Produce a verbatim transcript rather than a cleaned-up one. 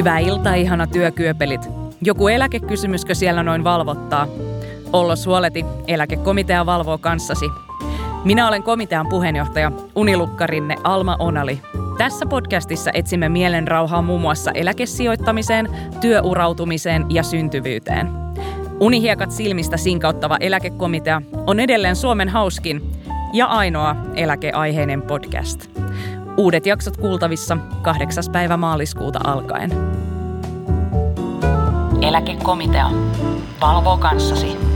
Hyvää iltaa, ihana työkyöpelit. Joku eläkekysymyskö siellä noin valvottaa? Ollos huoleti, eläkekomitea valvoo kanssasi. Minä olen komitean puheenjohtaja, unilukkarinne Alma Onali. Tässä podcastissa etsimme mielenrauhaa muun muassa eläkesijoittamiseen, työurautumiseen ja syntyvyyteen. Unihiekat silmistä sinkauttava eläkekomitea on edelleen Suomen hauskin ja ainoa eläkeaiheinen podcast. Uudet jaksot kuultavissa kahdeksas päivä maaliskuuta alkaen. Eläkekomitea. Valvoo kanssasi.